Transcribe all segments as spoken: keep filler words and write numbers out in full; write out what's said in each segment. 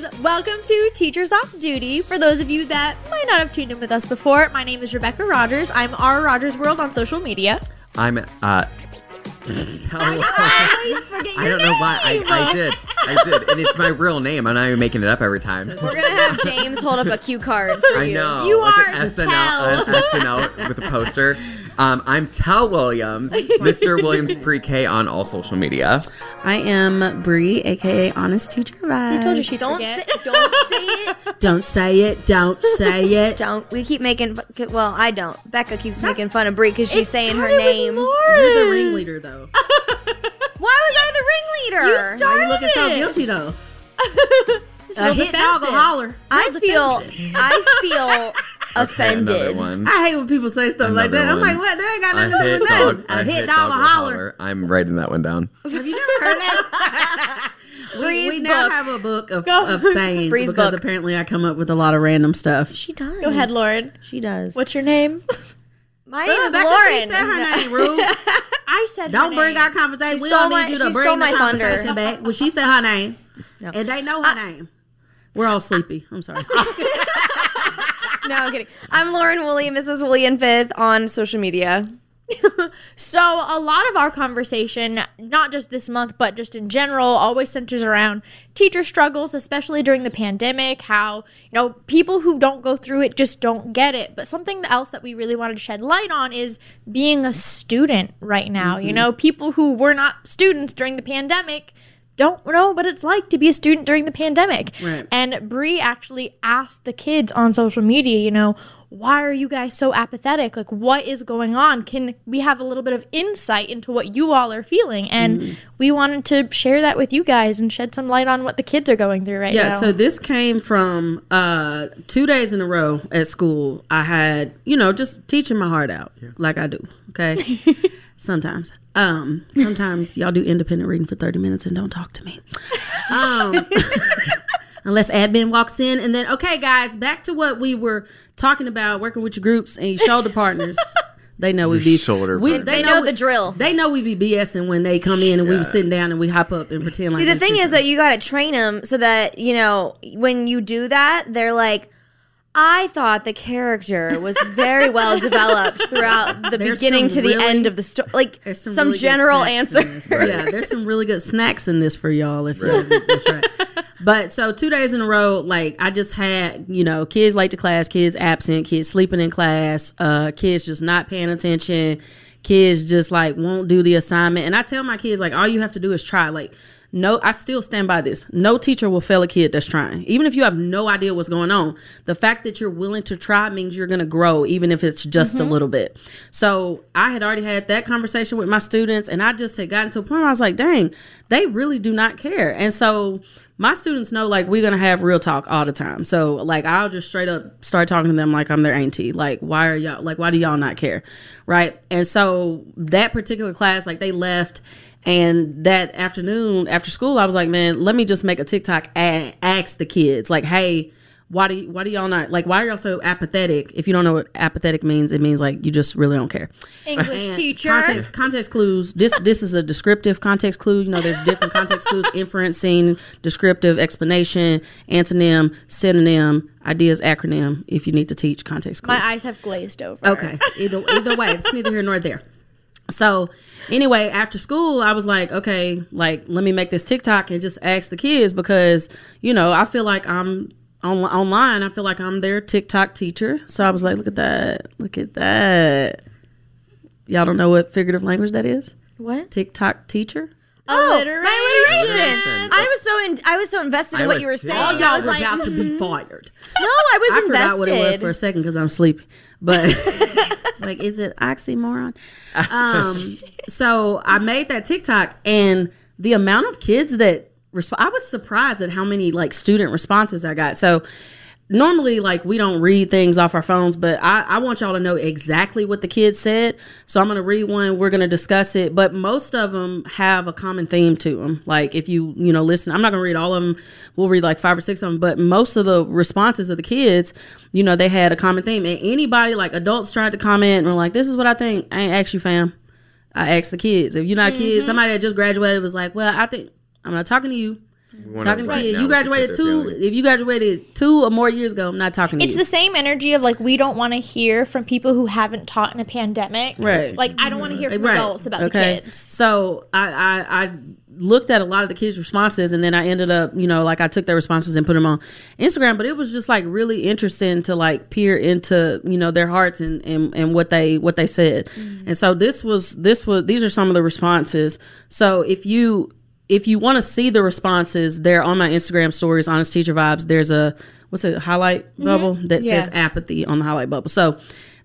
guys, welcome to Teachers Off Duty. For those of you that might not have tuned in with us before, my name is Rebecca Rogers. I'm R Rogers World on social media. I'm, uh... I, I don't know why I, I did I did and it's my real name. I'm not even making it up every time. We're gonna have James hold up a cue card for I you. know you like are an S N L, an S N L with a poster. um, I'm Tal Williams, Mister Williams pre-K on all social media. I am Brie, aka Honest Teacher Vibes. See, I told you she don't say, don't say it don't say it don't say it don't we keep making well I don't Becca keeps That's, making fun of Brie because she's saying her name. You're the ringleader though. Why was I the ringleader? You started. Why you looking so guilty though? A hit dog will holler. I feel, I feel offended. Okay, one. I hate when people say stuff another like that. One. I'm like, what? That ain't got nothing to do with nothing. A hit dog will holler. holler. I'm writing that one down. Have you never heard that? We, we now book. have a book of, of sayings Bree's because book. apparently I come up with a lot of random stuff. She does. Go ahead, Lauren. She does. What's your name? My name is Lauren. She said her name, Rue. I said Don't her name. Don't bring our conversation. We don't need my, you to bring the conversation thunder. back. Well, she said her name. No. And they know her I, name. We're all sleepy. I'm sorry. No, I'm kidding. I'm Lauren Woolley, Missus Woolley and Fifth on social media. So a lot of our conversation, not just this month, but just in general, always centers around teacher struggles, especially during the pandemic, how, you know, people who don't go through it just don't get it. But something else that we really wanted to shed light on is being a student right now. Mm-hmm. You know, people who were not students during the pandemic don't know what it's like to be a student during the pandemic. Right. And Brie actually asked the kids on social media, you know, why are you guys so apathetic? Like, what is going on? Can we have a little bit of insight into what you all are feeling? And mm-hmm. we wanted to share that with you guys and shed some light on what the kids are going through right yeah, now. Yeah, so this came from uh, two days in a row at school. I had, you know, just teaching my heart out yeah. like I do, okay? Sometimes. Um, sometimes y'all do independent reading for thirty minutes and don't talk to me. Um, unless admin walks in. And then, okay, guys, back to what we were talking about, working with your groups and your shoulder partners. They know we be shoulder. We, they, they know, know the we, drill. They know we be BSing when they come in and yeah. we be sitting down and we hop up and pretend like. See, the thing is that you got to train them so that, you know, when you do that, they're like, I thought the character was very well developed throughout the there's beginning to the really, end of the story. Like some, some really general answer. Right. Yeah, there's some really good snacks in this for y'all if right. you're that's right. But so two days in a row, like I just had, you know, kids late to class, kids absent, kids sleeping in class, uh, kids just not paying attention, kids just like won't do the assignment. And I tell my kids, like, all you have to do is try. Like, no, I still stand by this. No teacher will fail a kid that's trying. Even if you have no idea what's going on, the fact that you're willing to try means you're going to grow, even if it's just mm-hmm. a little bit. So I had already had that conversation with my students, and I just had gotten to a point where I was like, dang, they really do not care. And so my students know, like, we're going to have real talk all the time. So, like, I'll just straight up start talking to them like I'm their auntie. Like, why are y'all, like, why do y'all not care? Right? And so that particular class, like, they left. And that afternoon after school, I was like, man, let me just make a TikTok and ask the kids, like, hey, why do you, why do y'all not, like, why are y'all so apathetic? If you don't know what apathetic means, it means like you just really don't care. English and teacher. Context, context clues. This this is a descriptive context clue. You know, there's different context clues, inferencing, descriptive, explanation, antonym, synonym, ideas, acronym, if you need to teach context clues. My eyes have glazed over. Okay. Either, either way, it's neither here nor there. So anyway, after school, I was like, okay, like, let me make this TikTok and just ask the kids because, you know, I feel like I'm on- online. I feel like I'm their TikTok teacher. So I was like, look at that. Look at that. Y'all don't know what figurative language that is? What? TikTok teacher? Alliteration. Oh, my alliteration! I was so in, I was so invested in I what you were saying. All y'all were like, about mm-hmm. to be fired. No, I was I invested. I forgot what it was for a second because I'm sleepy. But it's like, is it oxymoron? Um, so I made that TikTok, and the amount of kids that respond, I was surprised at how many like student responses I got. So. Normally, like, we don't read things off our phones, but I, I want y'all to know exactly what the kids said. So I'm going to read one. We're going to discuss it. But most of them have a common theme to them. Like, if you, you know, listen, I'm not going to read all of them. We'll read like five or six of them. But most of the responses of the kids, you know, they had a common theme. And anybody, like adults, tried to comment and were like, this is what I think. I ain't asked you, fam. I asked the kids. If you're not mm-hmm. kids, somebody that just graduated was like, well, I think I'm not talking to you. Talking to kids, you graduated two. If you graduated two or more years ago, I'm not talking to you. It's the same energy of like we don't want to hear from people who haven't taught in a pandemic. Right. Like I don't want to hear from right. adults about okay. the kids. So I, I I looked at a lot of the kids' responses, and then I ended up, you know, like I took their responses and put them on Instagram. But it was just like really interesting to like peer into, you know, their hearts and and, and what they what they said. Mm-hmm. And so this was this was these are some of the responses. So if you. If you want to see the responses, they're on my Instagram stories, Honest Teacher Vibes. There's a, what's it, highlight mm-hmm. bubble that yeah. says apathy on the highlight bubble. So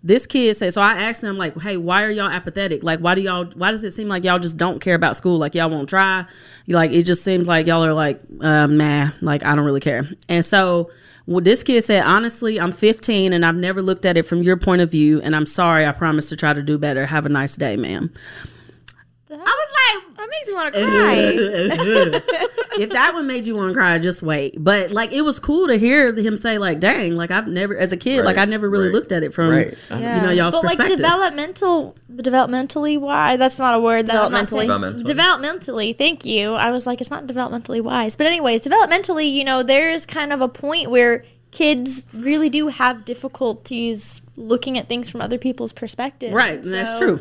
this kid said, so I asked them like, hey, why are y'all apathetic? Like, why do y'all, why does it seem like y'all just don't care about school? Like y'all won't try. Like, it just seems like y'all are like, uh, nah, like I don't really care. And so well, this kid said, honestly, I'm fifteen and I've never looked at it from your point of view. And I'm sorry. I promise to try to do better. Have a nice day, ma'am. I was like, that makes me want to cry. If that one made you want to cry, just wait. But like, it was cool to hear him say like, dang, like I've never, as a kid, right, like I never really right, looked at it from, right. yeah. you know, y'all's but perspective. But like developmental, developmentally wise, that's not a word. That developmentally. developmentally. Developmentally, thank you. I was like, it's not developmentally wise. But anyways, developmentally, you know, there is kind of a point where kids really do have difficulties looking at things from other people's perspective. Right, so, that's true.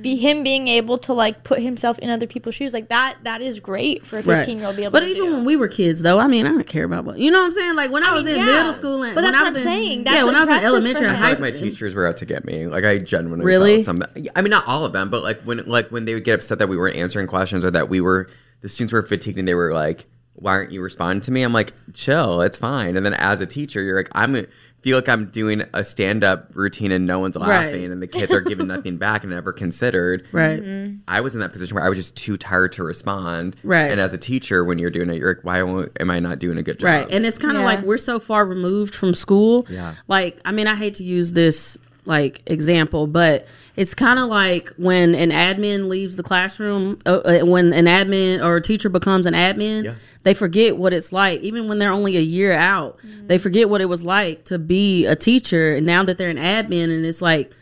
Be him being able to like put himself in other people's shoes like that that is great for a fifteen year old to be able but to do. But even when we were kids though, I mean I don't care about what you know what I'm saying? Like when I, I was mean, in yeah. middle school and but when that's I was what I'm in, saying. That's yeah, when I was in elementary and high school. Like my teachers were out to get me. Like I genuinely really? felt some I mean not all of them, but like when like when they would get upset that we weren't answering questions or that we were the students were fatigued and they were like, why aren't you responding to me? I'm like, chill, it's fine. And then as a teacher, you're like, I'm gonna feel like I'm doing a stand-up routine and no one's laughing right. and the kids are giving nothing back and never considered. Right. Mm-hmm. I was in that position where I was just too tired to respond. Right. And as a teacher, when you're doing it, you're like, why am I not doing a good job? Right. And it's kind of yeah. like we're so far removed from school. Yeah. Like, I mean, I hate to use this like example, but it's kind of like when an admin leaves the classroom, uh, when an admin or a teacher becomes an admin, yeah. they forget what it's like. Even when they're only a year out, mm-hmm. they forget what it was like to be a teacher. And now that they're an admin and it's like,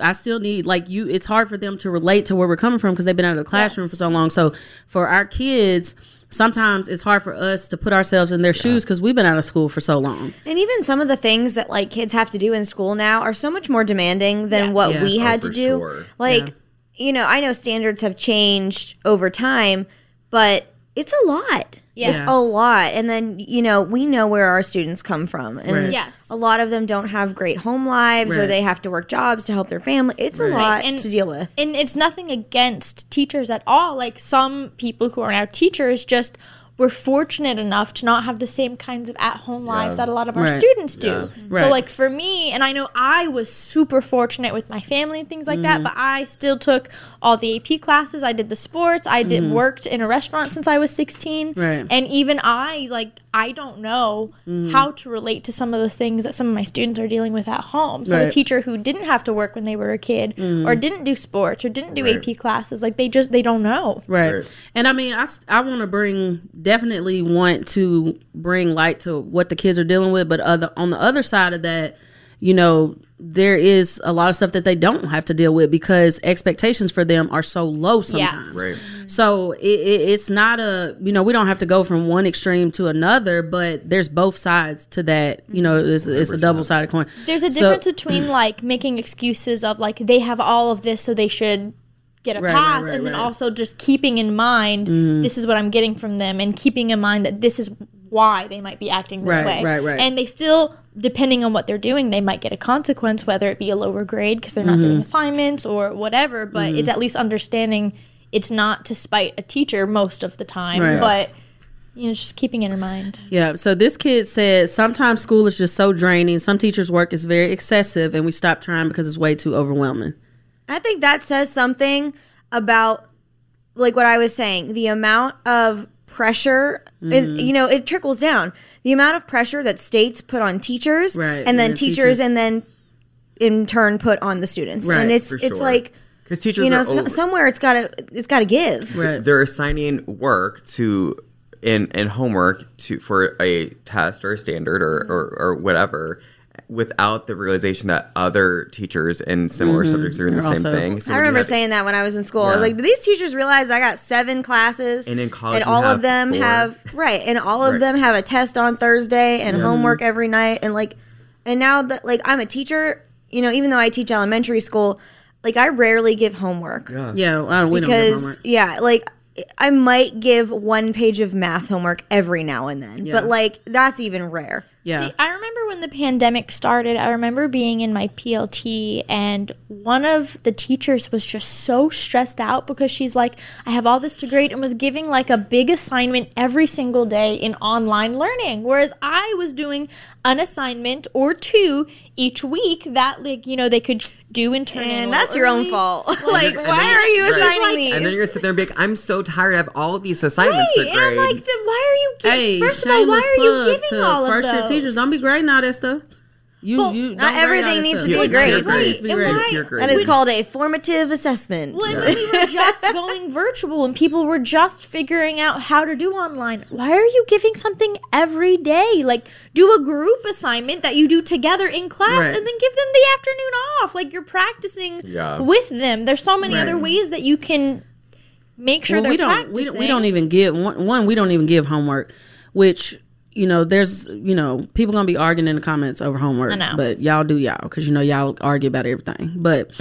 I still need like you, it's hard for them to relate to where we're coming from because they've been out of the classroom yes. for so long. So for our kids, sometimes it's hard for us to put ourselves in their yeah. shoes because we've been out of school for so long. And even some of the things that like kids have to do in school now are so much more demanding than yeah. what yeah. we had oh, to do. Sure. Like, yeah. you know, I know standards have changed over time, but it's a lot. Yes. It's a lot. And then, you know, we know where our students come from. And right. yes. a lot of them don't have great home lives right. or they have to work jobs to help their family. It's right. a lot and, to deal with. And it's nothing against teachers at all. Like some people who are now teachers just were fortunate enough to not have the same kinds of at-home yeah. lives that a lot of our right. students do. Yeah. Right. So like for me, and I know I was super fortunate with my family and things like mm. that, but I still took all the A P classes. I did the sports. I did mm. worked in a restaurant since I was sixteen. Right. And even I, like, I don't know mm. how to relate to some of the things that some of my students are dealing with at home. So right. a teacher who didn't have to work when they were a kid mm. or didn't do sports or didn't do right. A P classes, like they just, they don't know. Right. right. And I mean, I, I want to bring... definitely want to bring light to what the kids are dealing with, but other on the other side of that, you know, there is a lot of stuff that they don't have to deal with because expectations for them are so low sometimes. Yes. Right. So it, it, it's not a, you know, we don't have to go from one extreme to another, but there's both sides to that. You know, it's, it's a double-sided coin. There's a difference so, between like making excuses of like they have all of this so they should get a right, pass right, right, and then right. also just keeping in mind mm. this is what I'm getting from them and keeping in mind that this is why they might be acting this right, way right, right. and they still, depending on what they're doing, they might get a consequence, whether it be a lower grade because they're not mm. doing assignments or whatever, but mm. it's at least understanding it's not to spite a teacher most of the time right. but you know, just keeping it in mind. Yeah, so this kid said, sometimes school is just so draining. Some teachers' work is very excessive and we stop trying because it's way too overwhelming. I think that says something about, like what I was saying, the amount of pressure, mm-hmm. it, you know, it trickles down. The amount of pressure that states put on teachers right. and, and then, then teachers, teachers and then in turn put on the students. Right. And it's For it's sure. like, teachers you know, so, somewhere it's got to it's got to give. Right. They're assigning work to... and, and homework to for a test or a standard or, or, or whatever, without the realization that other teachers in similar mm-hmm. subjects are doing the same thing. So I remember have, saying that when I was in school. Yeah. I was like, do these teachers realize I got seven classes? And in college, and all of them four. have right, and all of right. them have a test on Thursday and yeah. homework every night, and like, and now that like I'm a teacher, you know, even though I teach elementary school, like I rarely give homework. Yeah, yeah well, we because, don't give homework. Yeah, like. I might give one page of math homework every now and then, yeah. but like that's even rare. Yeah. See, I remember when the pandemic started, I remember being in my P L T and one of the teachers was just so stressed out because she's like, I have all this to grade, and was giving like a big assignment every single day in online learning. Whereas I was doing an assignment or two each week that like, you know, they could do and turn in. That's early. Your own fault. Like, then, why are you assigning right. these? And then you're going to sit there and be like, I'm so tired. I have all of these assignments right. to grade. And I'm like, then why are you giving? Hey, first of all, why are you giving all of those? Teachers, don't be grading all that stuff. You, well, you not everything needs to, yeah, right. grade. Right. needs to be graded. That is called a formative assessment. When yeah. we were just going virtual and people were just figuring out how to do online, why are you giving something every day? Like, do a group assignment that you do together in class, right. and then give them the afternoon off. Like, you're practicing yeah. with them. There's so many right. other ways that you can make sure well, they're we don't, practicing. We don't, we don't even give one, one. We don't even give homework, which. You know, there's, you know, people going to be arguing in the comments over homework. I know. But y'all do y'all because, you know, y'all argue about everything. But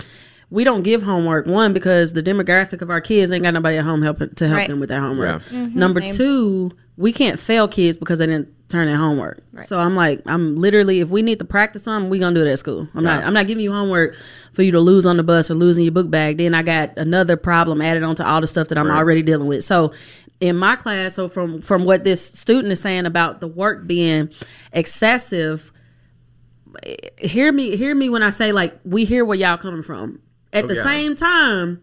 we don't give homework, one, because the demographic of our kids ain't got nobody at home help, to help right. them with their homework. Yeah. Mm-hmm, Number same. two, we can't fail kids because they didn't turn in homework. Right. So I'm like, I'm literally, if we need to practice something, we going to do it at school. I'm yeah. not I'm not giving you homework for you to lose on the bus or losing your book bag. Then I got another problem added onto all the stuff that I'm right. already dealing with. So in my class, so from from what this student is saying about the work being excessive, hear me hear me when I say, like, we hear where y'all coming from. At oh, the yeah. same time,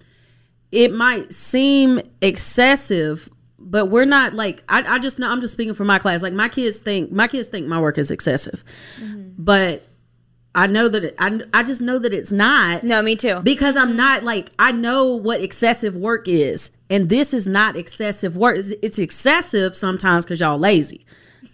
it might seem excessive, but we're not like, I, I just know, I'm just speaking for my class. Like, my kids think my kids think my work is excessive, mm-hmm. but I know that it, I, I just know that it's not. No, me too. Because I'm not like, I know what excessive work is. And this is not excessive work. It's, it's excessive sometimes because y'all lazy.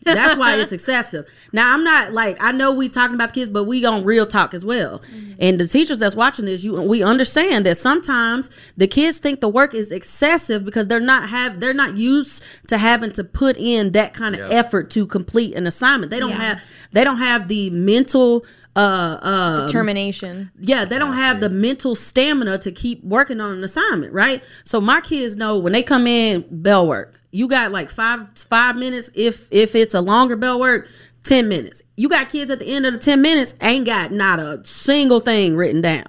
That's why it's excessive. Now, I'm not like, I know we talking about the kids, but we on real talk as well. Mm-hmm. And the teachers that's watching this, you we understand that sometimes the kids think the work is excessive because they're not have they're not used to having to put in that kind of yeah. effort to complete an assignment. They don't yeah. have they don't have the mental Uh, um, determination. Yeah, they don't have the mental stamina to keep working on an assignment, right? So my kids know when they come in, bell work. You got like five five minutes. If if it's a longer bell work, ten minutes. You got kids at the end of the ten minutes ain't got not a single thing written down.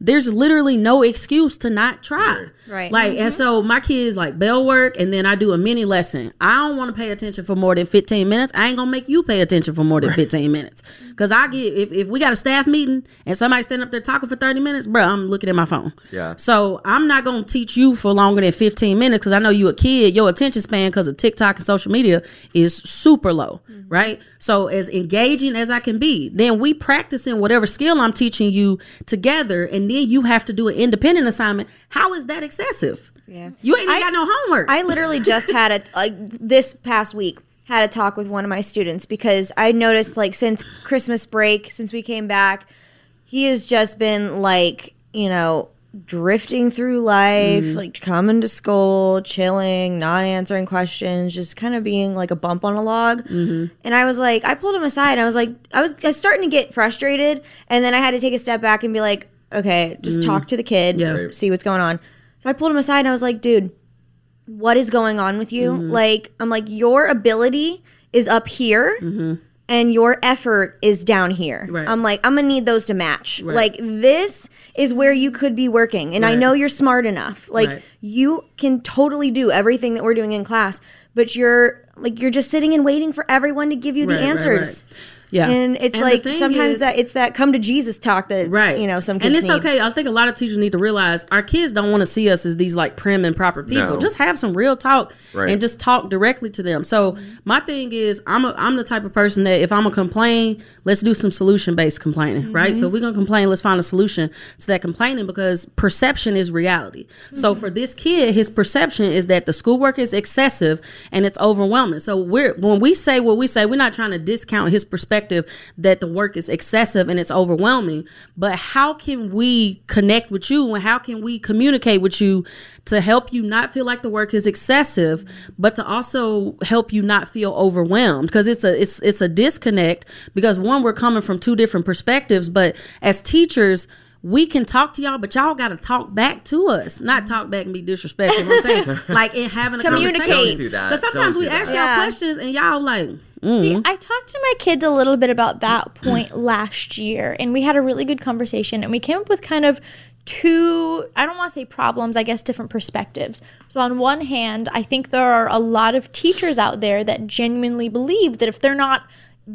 There's literally no excuse to not try. Right. Like, mm-hmm. and so my kids like bell work, and then I do a mini lesson. I don't want to pay attention for more than fifteen minutes. I ain't going to make you pay attention for more than right. fifteen minutes. Because I get, if, if we got a staff meeting and somebody standing up there talking for thirty minutes, bro, I'm looking at my phone. Yeah. So I'm not going to teach you for longer than fifteen minutes because I know you a kid, your attention span because of TikTok and social media is super low, mm-hmm. right? So as engaging as I can be, then we practicing whatever skill I'm teaching you together, and then you have to do an independent assignment. How is that excessive? Yeah, you ain't I, got no homework. I literally just had a like this past week had a talk with one of my students because I noticed like since Christmas break, since we came back, he has just been like, you know, drifting through life, mm. like coming to school, chilling, not answering questions, just kind of being like a bump on a log. Mm-hmm. And I was like, I pulled him aside. And I was like, I was, I was starting to get frustrated, and then I had to take a step back and be like, okay, just mm. talk to the kid, yeah. see what's going on. So I pulled him aside and I was like, dude, what is going on with you? Mm-hmm. Like, I'm like, your ability is up here mm-hmm. and your effort is down here. Right. I'm like, I'm going to need those to match. Right. Like, this is where you could be working. And right. I know you're smart enough. Like, right. you can totally do everything that we're doing in class, but you're like, you're just sitting and waiting for everyone to give you right, the answers. Right, right. Yeah, and it's and like sometimes is, that it's that come to Jesus talk that right. you know some kids and it's need. Okay. I think a lot of teachers need to realize our kids don't want to see us as these like prim and proper people. No. Just have some real talk right. and just talk directly to them. So my thing is, I'm a, I'm the type of person that if I'm gonna complain, let's do some solution based complaining, mm-hmm. right? So if we're gonna complain, let's find a solution to that complaining because perception is reality. Mm-hmm. So for this kid, his perception is that the schoolwork is excessive and it's overwhelming. woman. So we're when we say what we say, we're not trying to discount his perspective that the work is excessive and it's overwhelming. But how can we connect with you and how can we communicate with you to help you not feel like the work is excessive, but to also help you not feel overwhelmed? Because it's a it's it's a disconnect, because one, we're coming from two different perspectives. But as teachers, we can talk to y'all, but y'all got to talk back to us. Not talk back and be disrespectful. You know what I'm saying? Like in having a communicate. Conversation. Communicate. But sometimes we ask that. y'all yeah. questions and y'all like, mm. See, I talked to my kids a little bit about that point last year, and we had a really good conversation, and we came up with kind of two, I don't want to say problems, I guess different perspectives. So on one hand, I think there are a lot of teachers out there that genuinely believe that if they're not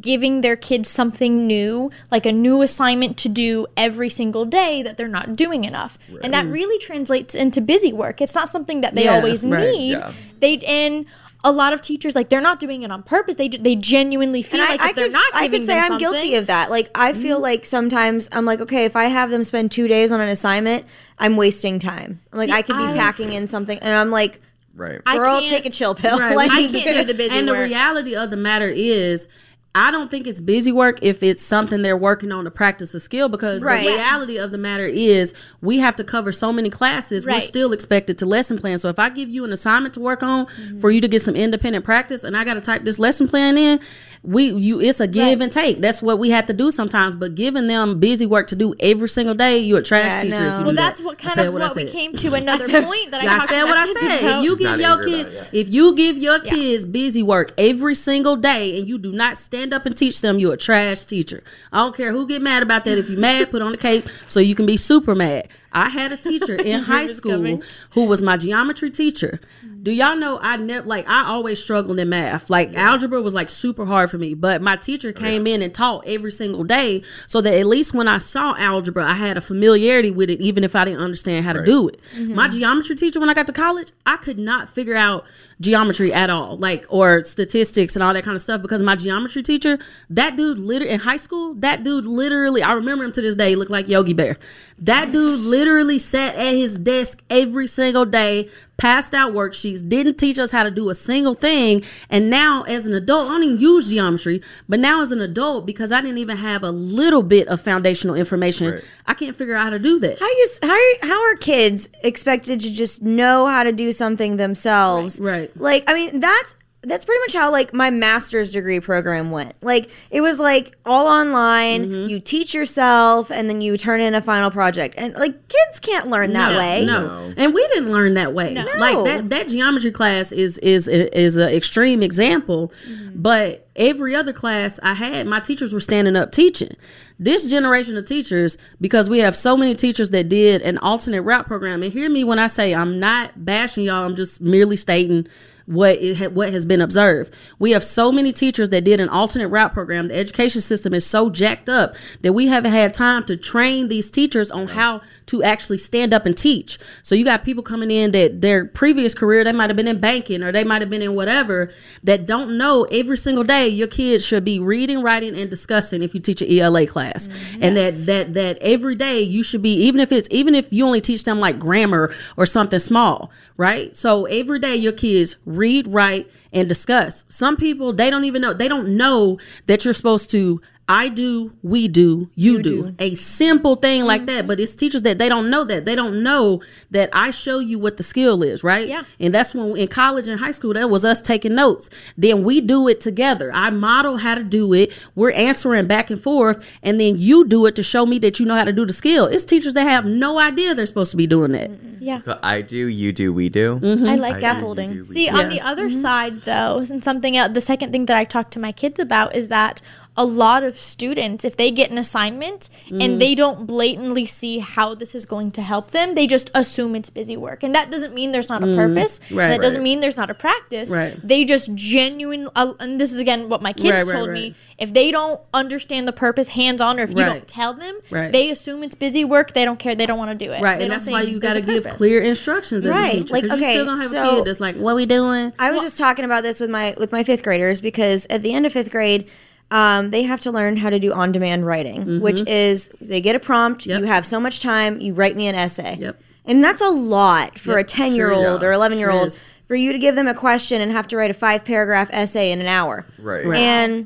giving their kids something new, like a new assignment to do every single day, that they're not doing enough. Right. And that really translates into busy work. It's not something that they yeah, always right. need. Yeah. They and a lot of teachers, like, they're not doing it on purpose. They they genuinely feel and like I, if I they're could, not giving I could say them I'm something. Guilty of that. Like, I feel mm-hmm. like sometimes I'm like, okay, if I have them spend two days on an assignment, I'm wasting time. I'm like, See, I could be I, packing in something. And I'm like, right. girl, take a chill pill. Right. Like, I can't do the busy and work. And the reality of the matter is, I don't think it's busy work if it's something they're working on to practice a skill, because right. the reality of the matter is we have to cover so many classes. Right. We're still expected to lesson plan. So if I give you an assignment to work on mm-hmm. for you to get some independent practice, and I got to type this lesson plan in, we you it's a give right. and take. That's what we have to do sometimes. But giving them busy work to do every single day, you're a trash yeah, teacher. No. If you well, do that's that. what kind of what, what we came to another said, point that I, I said what I said. If you give your kid, yeah. if you give your kids yeah. busy work every single day, and you do not stand up and teach them, you're a trash teacher. I don't care who get mad about that. If you're mad, put on the cape so you can be super mad. I had a teacher in high school coming. who was my geometry teacher. Do y'all know I never like I always struggled in math. Like yeah. algebra was like super hard for me, but my teacher came yeah. in and taught every single day so that at least when I saw algebra, I had a familiarity with it, even if I didn't understand how right. to do it. Mm-hmm. My geometry teacher, when I got to college, I could not figure out geometry at all, like or statistics and all that kind of stuff, because my geometry teacher, that dude literally in high school, that dude literally, I remember him to this day, looked like Yogi Bear. That dude literally literally sat at his desk every single day, passed out worksheets, didn't teach us how to do a single thing. And now as an adult, I don't even use geometry, but now as an adult, because I didn't even have a little bit of foundational information, right. I can't figure out how to do that. How you how how are kids expected to just know how to do something themselves? Right. right. Like, I mean, that's That's pretty much how, like, my master's degree program went. Like, it was, like, all online. Mm-hmm. You teach yourself, and then you turn in a final project. And, like, kids can't learn that no, way. No. no. And we didn't learn that way. No. Like, that, that geometry class is is is an extreme example. Mm-hmm. But every other class I had, my teachers were standing up teaching. This generation of teachers, because we have so many teachers that did an alternate route program. And hear me when I say I'm not bashing y'all. I'm just merely stating what it ha- what has been observed. We have so many teachers that did an alternate route program. The education system is so jacked up that we haven't had time to train these teachers on how to actually stand up and teach. So you got people coming in that their previous career, they might have been in banking or they might have been in whatever, that don't know every single day your kids should be reading, writing, and discussing if you teach an E L A class. Mm, yes. And that that that every day you should be, even if it's even if you only teach them like grammar or something small, right? So every day your kids read, write, and discuss. Some people, they don't even know. They don't know that you're supposed to, I do, we do, you, you do. do. A simple thing like mm-hmm. that. But it's teachers that they don't know that. They don't know that I show you what the skill is, right? Yeah. And that's when in college and high school, that was us taking notes. Then we do it together. I model how to do it. We're answering back and forth. And then you do it to show me that you know how to do the skill. It's teachers that have no idea they're supposed to be doing that. Mm-hmm. Yeah. So I do, you do, we do. Mm-hmm. I like I scaffolding. Do, do, See, do. on yeah. the other mm-hmm. side, though, and something else, the second thing that I talk to my kids about is that a lot of students, if they get an assignment mm. and they don't blatantly see how this is going to help them, they just assume it's busy work. And that doesn't mean there's not a purpose. Mm. Right, that right. doesn't mean there's not a practice. Right. They just genuinely, uh, and this is again what my kids right, told right, right. me, if they don't understand the purpose hands-on or if right. you don't tell them, right. they assume it's busy work, they don't care, they don't want to do it. Right, they and that's why you got to give clear instructions as right. a teacher. Because like, okay, you still don't have so, a kid that's like, what we doing? I was well, just talking about this with my with my fifth graders, because at the end of fifth grade, Um, they have to learn how to do on-demand writing, mm-hmm. which is they get a prompt, yep. you have so much time, you write me an essay. Yep. And that's a lot for yep. a ten-year-old sure, yeah. or eleven-year-old. Sure for you to give them a question and have to write a five paragraph essay in an hour. Right. Right. And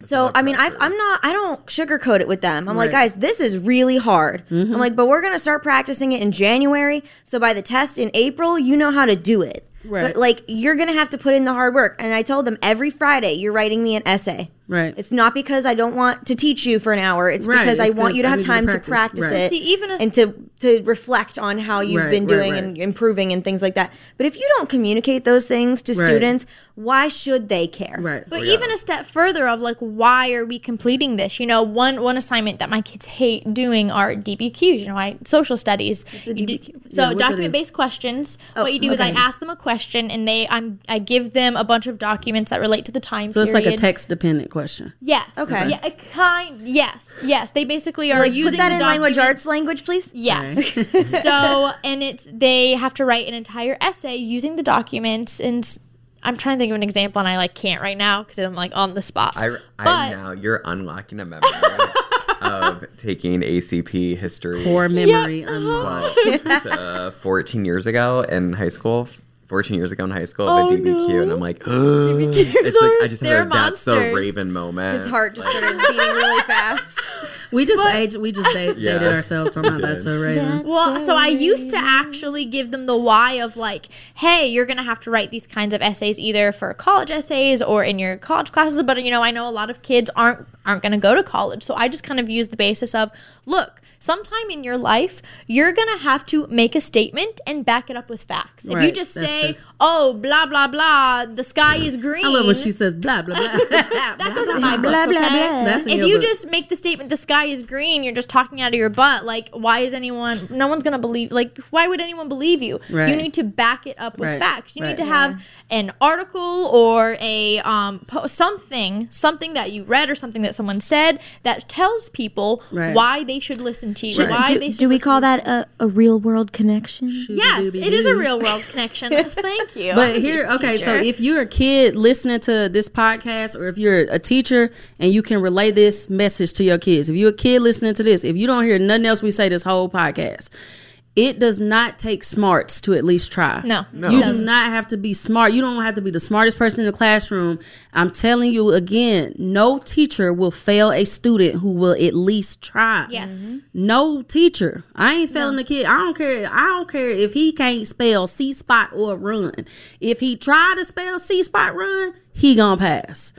so, I mean, I've, I'm not, I don't sugarcoat it with them. I'm right. like, guys, this is really hard. Mm-hmm. I'm like, but we're going to start practicing it in January. So by the test in April, you know how to do it. Right. But like, you're going to have to put in the hard work. And I told them every Friday, you're writing me an essay. Right. It's not because I don't want to teach you for an hour. It's right. because it's I want you to have time to practice, to practice right. it See, even if, and to, to reflect on how you've right, been doing right, right. and improving and things like that. But if you don't communicate those things to right. students, why should they care? Right. But well, yeah. even a step further of like, why are we completing this? You know, one one assignment that my kids hate doing are D B Qs, you know, I, social studies. D B Q? So yeah, document-based questions. Oh, what you do okay. is I ask them a question and they I'm I give them a bunch of documents that relate to the time so period. So it's like a text-dependent question. Question. Yes. Okay. Yeah. A kind. Yes. Yes. They basically are like, using put that in language arts language, please. Yes. Right. So, and it's they have to write an entire essay using the documents, and I'm trying to think of an example, and I like can't right now because I'm like on the spot. I, I but, now you're unlocking a memory of taking A C P history. Poor memory yep. unlocked. uh, fourteen years ago in high school. fourteen years ago in high school at oh, D B Q, no. and I'm like, oh. It's like, I just remember that's so Raven moment. His heart just started beating really fast. We just but, aged, we just dated yeah. ourselves on That's So Raven. That's well, so, so I used to actually give them the why of like, hey, you're going to have to write these kinds of essays either for college essays or in your college classes. But, you know, I know a lot of kids aren't, aren't going to go to college. So I just kind of use the basis of, look, sometime in your life, you're going to have to make a statement and back it up with facts. Right, if you just say, true. oh, blah, blah, blah, the sky is green. I love when she says blah, blah, blah. That blah, goes in my book, blah, okay? Blah, blah. That's in if you book. Just make the statement, the sky is green, you're just talking out of your butt. Like, why is anyone, no one's going to believe, like, why would anyone believe you? Right. You need to back it up with right. facts. You right. need to have yeah. an article or a um po- something, something that you read or something that someone said that tells people right. why they should listen to you. Should, why do, they do we call that a, a real world connection? Yes, it is a real world connection. Thank you. But here, okay, so if you're a kid listening to this podcast, or if you're a teacher and you can relay this message to your kids, if you're a kid listening to this, if you don't hear nothing else we say this whole podcast, it does not take smarts to at least try. No, no. You do not have to be smart. You don't have to be the smartest person in the classroom. I'm telling you again, no teacher will fail a student who will at least try. Yes. Mm-hmm. No teacher. I ain't failing no. the kid. I don't care. I don't care if he can't spell C-spot or run. If he try to spell C-spot run, he gonna pass.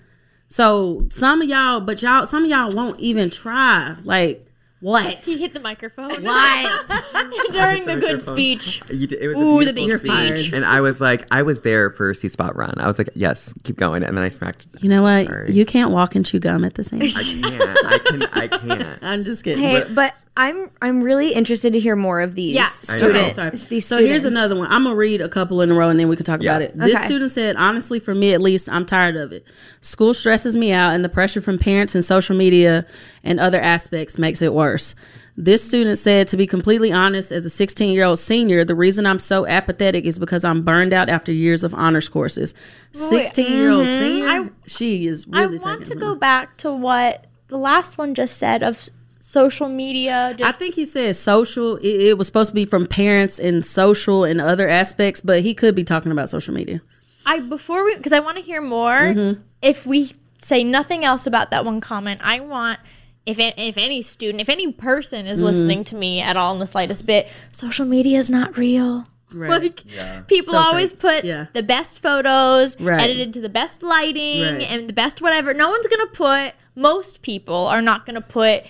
So some of y'all, but y'all, some of y'all won't even try. Like, what? He hit the microphone. What? During the, the good speech. You did, it was Ooh, a the big speech. And I was like, I was there for C-Spot Run. I was like, yes, keep going. And then I smacked. You know what? Sorry. You can't walk and chew gum at the same time. I can't. I, can, I can't. I'm just kidding. Hey, but, but I'm I'm really interested to hear more of these yeah. students. Sorry. These so students. Here's another one. I'm going to read a couple in a row and then we can talk yeah. about it. Okay. This student said, honestly, for me at least, I'm tired of it. School stresses me out and the pressure from parents and social media and other aspects makes it worse. This student said, to be completely honest, as a sixteen-year-old senior, the reason I'm so apathetic is because I'm burned out after years of honors courses. sixteen-year-old mm-hmm. senior, I, she is really I want to home. Go back to what the last one just said of social media. Just I think he said social. It, it was supposed to be from parents and social and other aspects, but he could be talking about social media. I before we, because I want to hear more, mm-hmm. if we say nothing else about that one comment, I want... If if any student, if any person is mm. listening to me at all in the slightest bit, social media is not real. Right. Like yeah. people so always fake. Put yeah. the best photos, right. edited to the best lighting, right. and the best whatever. No one's going to put, most people are not going to put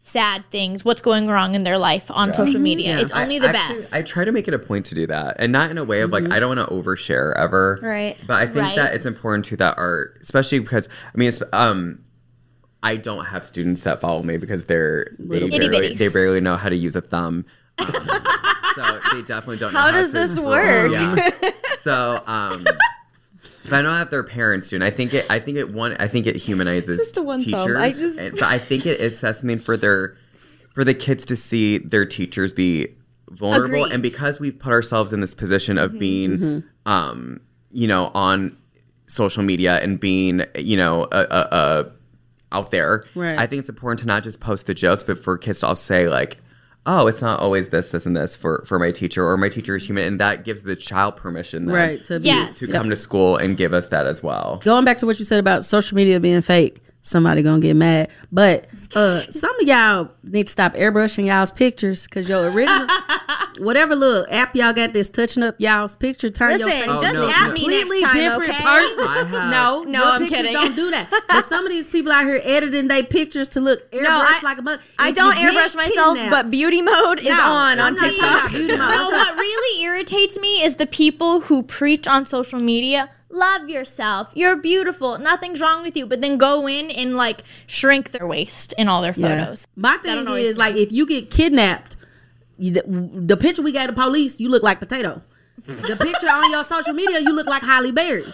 sad things, what's going wrong in their life on yeah. social media. Yeah. It's only the I, actually, best. I try to make it a point to do that. And not in a way of mm-hmm. like, I don't want to overshare ever. Right. But I think right. that it's important to that art, especially because, I mean, it's... um. I don't have students that follow me because they're they barely, they barely know how to use a thumb. Um, so they definitely don't know how, how does to this work? Yeah. So um but I know that their parents do, and I think it I think it one I think it humanizes just the one teachers. Thumb. I just... and, but I think it is something for their for the kids to see their teachers be vulnerable. Agreed. And because we've put ourselves in this position of mm-hmm. being mm-hmm. um, you know, on social media and being, you know, a a, a out there, right. I think it's important to not just post the jokes, but for kids to also say like, oh, it's not always this, this, and this for, for my teacher, or my teacher is human. And that gives the child permission then right, to, yes. to come yep. to school and give us that as well. Going back to what you said about social media being fake, somebody gonna get mad. But uh, some of y'all need to stop airbrushing y'all's pictures, because your original, whatever little app y'all got that's touching up y'all's picture, turn Listen, your face. Listen, just oh, no, at no. me completely next time, different okay? person. No, no, I'm pictures kidding. Don't do that. But some of these people out here editing their pictures to look airbrushed no, I, like a mother. I don't airbrush myself, now, but beauty mode is no, on on TikTok. No, what really irritates me is the people who preach on social media, love yourself, you're beautiful, nothing's wrong with you, but then go in and like shrink their waist in all their photos. Yeah. My thing is like, if you get kidnapped, you, the, the picture we gave the police, you look like potato. The picture on your social media, you look like Halle Berry.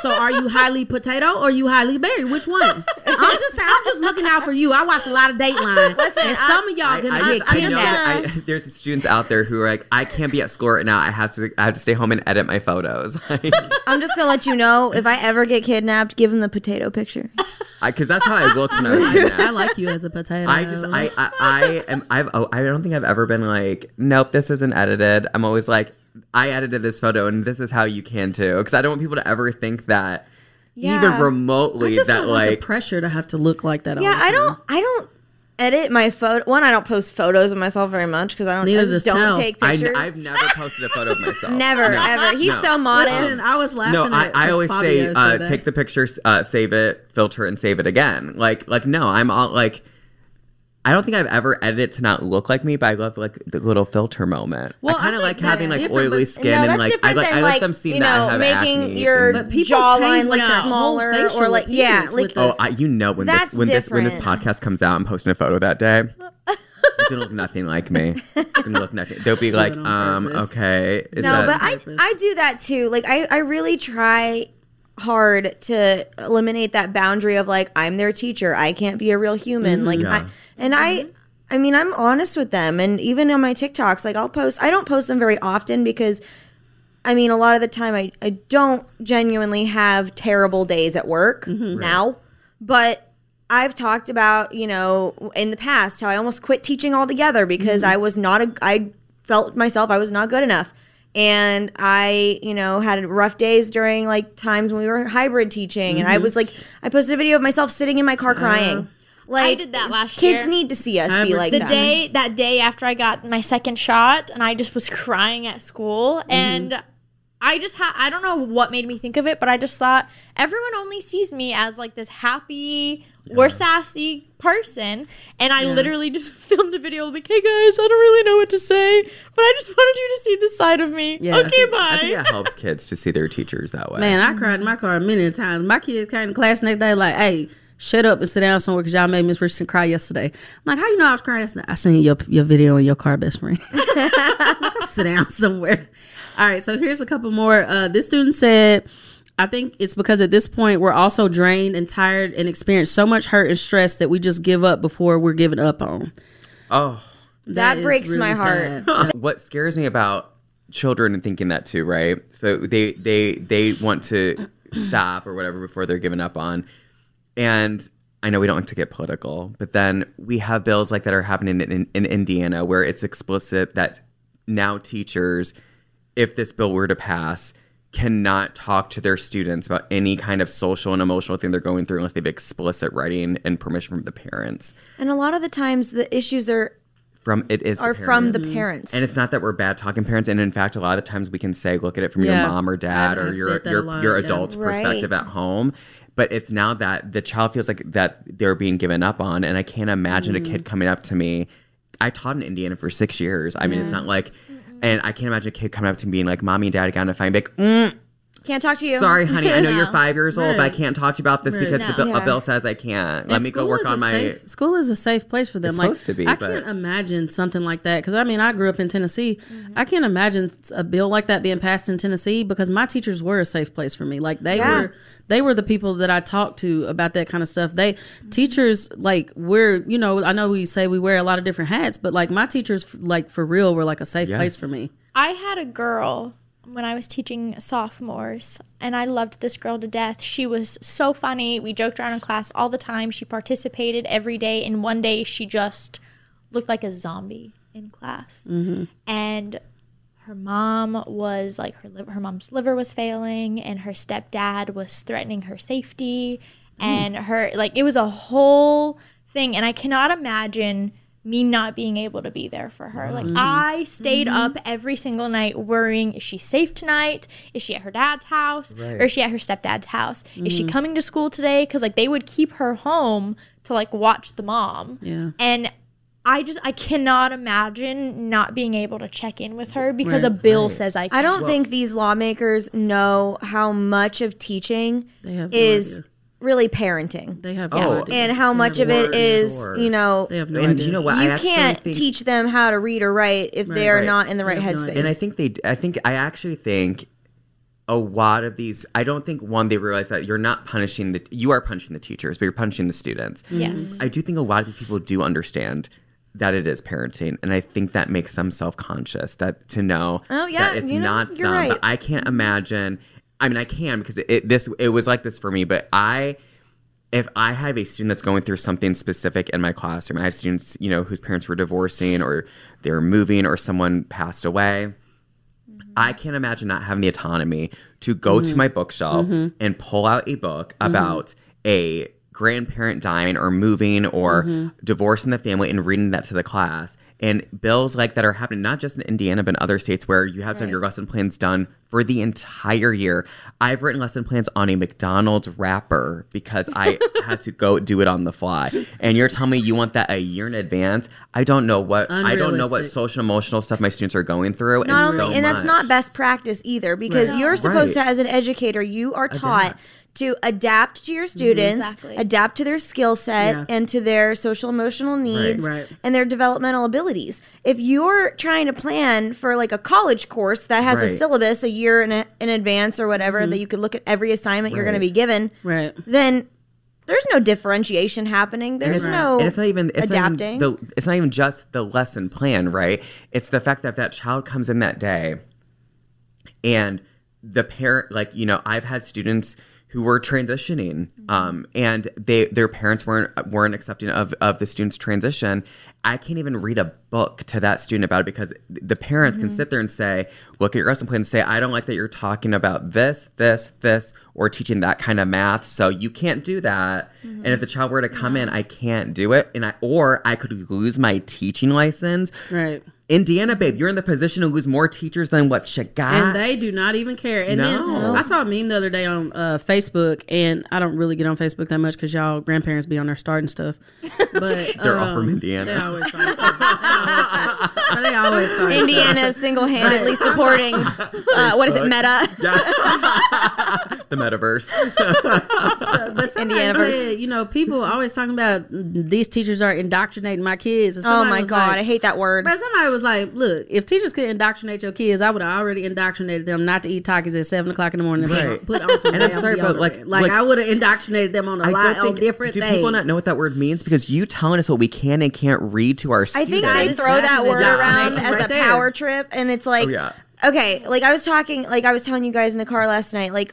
So are you highly potato or you highly berry? Which one? I'm just I'm just looking out for you. I watch a lot of Dateline. Listen, and some I, of y'all gonna I, get I just, I know that I, there's students out there who are like, I can't be at school right now. I have to I have to stay home and edit my photos. Like, I'm just gonna let you know, if I ever get kidnapped, give them the potato picture. Because that's how I looked when I was kidnapped. I like you as a potato. I just I I, I am I've oh, I don't think I've ever been like, nope, this isn't edited. I'm always like, I edited this photo and this is how you can too, because I don't want people to ever think that yeah. even remotely I just that don't like, like the pressure to have to look like that. Yeah, all I time. don't. I don't edit my photo. One, I don't post photos of myself very much because I don't. Neither I just don't tell. take pictures. I, I've never posted a photo of myself. Never no. ever. He's no. so modest. Listen, I was laughing. No, at I, I always Fabio say uh, take the picture, uh, save it, filter, and save it again. Like like no, I'm all like. I don't think I've ever edited to not look like me, but I love like the little filter moment. Well, I kind of like having like oily skin no, and like I like, than, I like, like them seeing you know, that I have making acne your jawline like no. smaller or like yeah, like oh, I, you know when this when different. this when this podcast comes out, I'm posting a photo that day. It's gonna look nothing like me. It's gonna look nothing. They'll be like, um, purpose. okay. Is no, that- but I I do that too. Like I I really try hard to eliminate that boundary of like, I'm their teacher, I can't be a real human. Mm-hmm. Like yeah. I, and mm-hmm. I I mean I'm honest with them, and even on my TikToks, like I'll post I don't post them very often because I mean a lot of the time I, I don't genuinely have terrible days at work mm-hmm. now right. but I've talked about, you know, in the past how I almost quit teaching altogether because mm-hmm. I was not a I felt myself I was not good enough. And I, you know, had rough days during like times when we were hybrid teaching. Mm-hmm. And I was like, I posted a video of myself sitting in my car crying. Uh, like, I did that last kids year. Kids need to see us hybrid. be like the that. The day, that day after I got my second shot and I just was crying at school. Mm-hmm. And I just ha- I don't know what made me think of it, but I just thought everyone only sees me as like this happy yeah. or sassy person, and I yeah. literally just filmed a video like, hey guys, I don't really know what to say, but I just wanted you to see this side of me. Yeah, okay, I think, bye. I think it helps kids to see their teachers that way. Man, I cried in my car many times. My kids came to class the next day like, hey, shut up and sit down somewhere because y'all made Miss Richardson cry yesterday. I'm like, how you know I was crying yesterday? I seen your your video in your car, best friend. Sit down somewhere. All right, so here's a couple more. Uh, this student said, I think it's because at this point we're also drained and tired and experience so much hurt and stress that we just give up before we're given up on. Oh. That, that breaks really my heart. What scares me about children and thinking that too, right? So they, they, they want to stop or whatever before they're given up on. And I know we don't want to get political, but then we have bills like that are happening in, in, in Indiana where it's explicit that now teachers, if this bill were to pass, cannot talk to their students about any kind of social and emotional thing they're going through unless they have explicit writing and permission from the parents. And a lot of the times the issues are from it is are the from the parents. And it's not that we're bad talking parents. And in fact, a lot of the times we can say, look at it from yeah. your mom or dad or your your, lot, your adult yeah. perspective right. at home. But it's now that the child feels like that they're being given up on. And I can't imagine mm-hmm. a kid coming up to me. I taught in Indiana for six years. I mean, yeah. it's not like... And I can't imagine a kid coming up to me being like, Mommy and Daddy got in a fight and be like, mm, can't talk to you. Sorry, honey. I know no. you're five years old, right. but I can't talk to you about this right. because no. the, yeah. a bill says I can't. And Let me go work on my... Safe, school is a safe place for them. It's like, supposed to be. I but... can't imagine something like that because, I mean, I grew up in Tennessee. Mm-hmm. I can't imagine a bill like that being passed in Tennessee because my teachers were a safe place for me. Like, they yeah. were... They were the people that I talked to about that kind of stuff. They mm-hmm. teachers like we're, you know, I know we say we wear a lot of different hats, but like my teachers, like for real, were like a safe yes. place for me. I had a girl when I was teaching sophomores and I loved this girl to death. She was so funny. We joked around in class all the time. She participated every day. And one day she just looked like a zombie. in class. Mm-hmm. And her mom was like, her liver, her mom's liver was failing, and her stepdad was threatening her safety. Mm. And her, like, it was a whole thing. And I cannot imagine me not being able to be there for her. Mm. Like, I stayed mm-hmm. up every single night worrying, is she safe tonight? Is she at her dad's house? Right. Or is she at her stepdad's house? Mm. Is she coming to school today? Because, like, they would keep her home to, like, watch the mom. Yeah. And I just, I cannot imagine not being able to check in with her because right, a bill right. says I can. I don't well, think these lawmakers know how much of teaching they have is no really parenting. They have yeah. no idea. And how they much of it is, or, you know, they have no and idea. You know what? You I can't think, teach them how to read or write if right, they are right. not in the right headspace. No and I think they, I think, I actually think a lot of these, I don't think, one, they realize that you're not punishing the, you are punishing the teachers, but you're punishing the students. Yes. I do think a lot of these people do understand that it is parenting, and I think that makes them self-conscious, that to know oh, yeah, that it's you know, not them. Right. But I can't imagine, I mean, I can, because it, it this it was like this for me, but I if I have a student that's going through something specific in my classroom, I have students, you know, whose parents were divorcing or they were moving or someone passed away, mm-hmm. I can't imagine not having the autonomy to go mm-hmm. to my bookshelf mm-hmm. and pull out a book mm-hmm. about a grandparent dying or moving or mm-hmm. divorce in the family and reading that to the class. And bills like that are happening not just in Indiana but in other states where you have right. to have your lesson plans done for the entire year. I've written lesson plans on a McDonald's wrapper because I had to go do it on the fly. And you're telling me you want that a year in advance? I don't know what I don't know what social emotional stuff my students are going through. Not and only, so and much. That's not best practice either, because right. you're supposed right. to, as an educator, you are taught to adapt to your students, mm-hmm. exactly. adapt to their skill set yeah. and to their social emotional needs right. Right. and their developmental abilities. If you're trying to plan for like a college course that has right. a syllabus a year in, a, in advance or whatever, mm-hmm. that you could look at every assignment right. you're going to be given, right. then there's no differentiation happening. There's right. no and it's not even it's adapting. Not even the, it's not even just the lesson plan, right? It's the fact that that child comes in that day and the parent, like, you know, I've had students who were transitioning, um, and they their parents weren't weren't accepting of, of the student's transition. I can't even read a book to that student about it because the parents mm-hmm. can sit there and say, look at your lesson plan and say, I don't like that you're talking about this, this, this, or teaching that kind of math, so you can't do that. Mm-hmm. And if the child were to come yeah. in, I can't do it, and I or I could lose my teaching license. Right. Indiana, babe, you're in the position to lose more teachers than what you got. And they do not even care. And no. then I saw a meme the other day on uh, Facebook, and I don't really get on Facebook that much because y'all grandparents be on their start and stuff. But they're um, all from Indiana. They always start. They always start. Indiana is single-handedly supporting, uh, what is it, Meta? Yeah. The Metaverse. So, but somebody said, you know, people always talking about these teachers are indoctrinating my kids. And oh, my God. Like, I hate that word. But somebody was like, look, if teachers could indoctrinate your kids, I would have already indoctrinated them not to eat Takis at seven o'clock in the morning. Right. Put on some and I'm sorry, but like, like, like I would have indoctrinated them on a I lot of different do things. Do people not know what that word means? Because you telling us what we can and can't read to our students. I think I throw that word around as right a there. Power trip, and it's like, oh, yeah. okay, like I was talking, like I was telling you guys in the car last night, like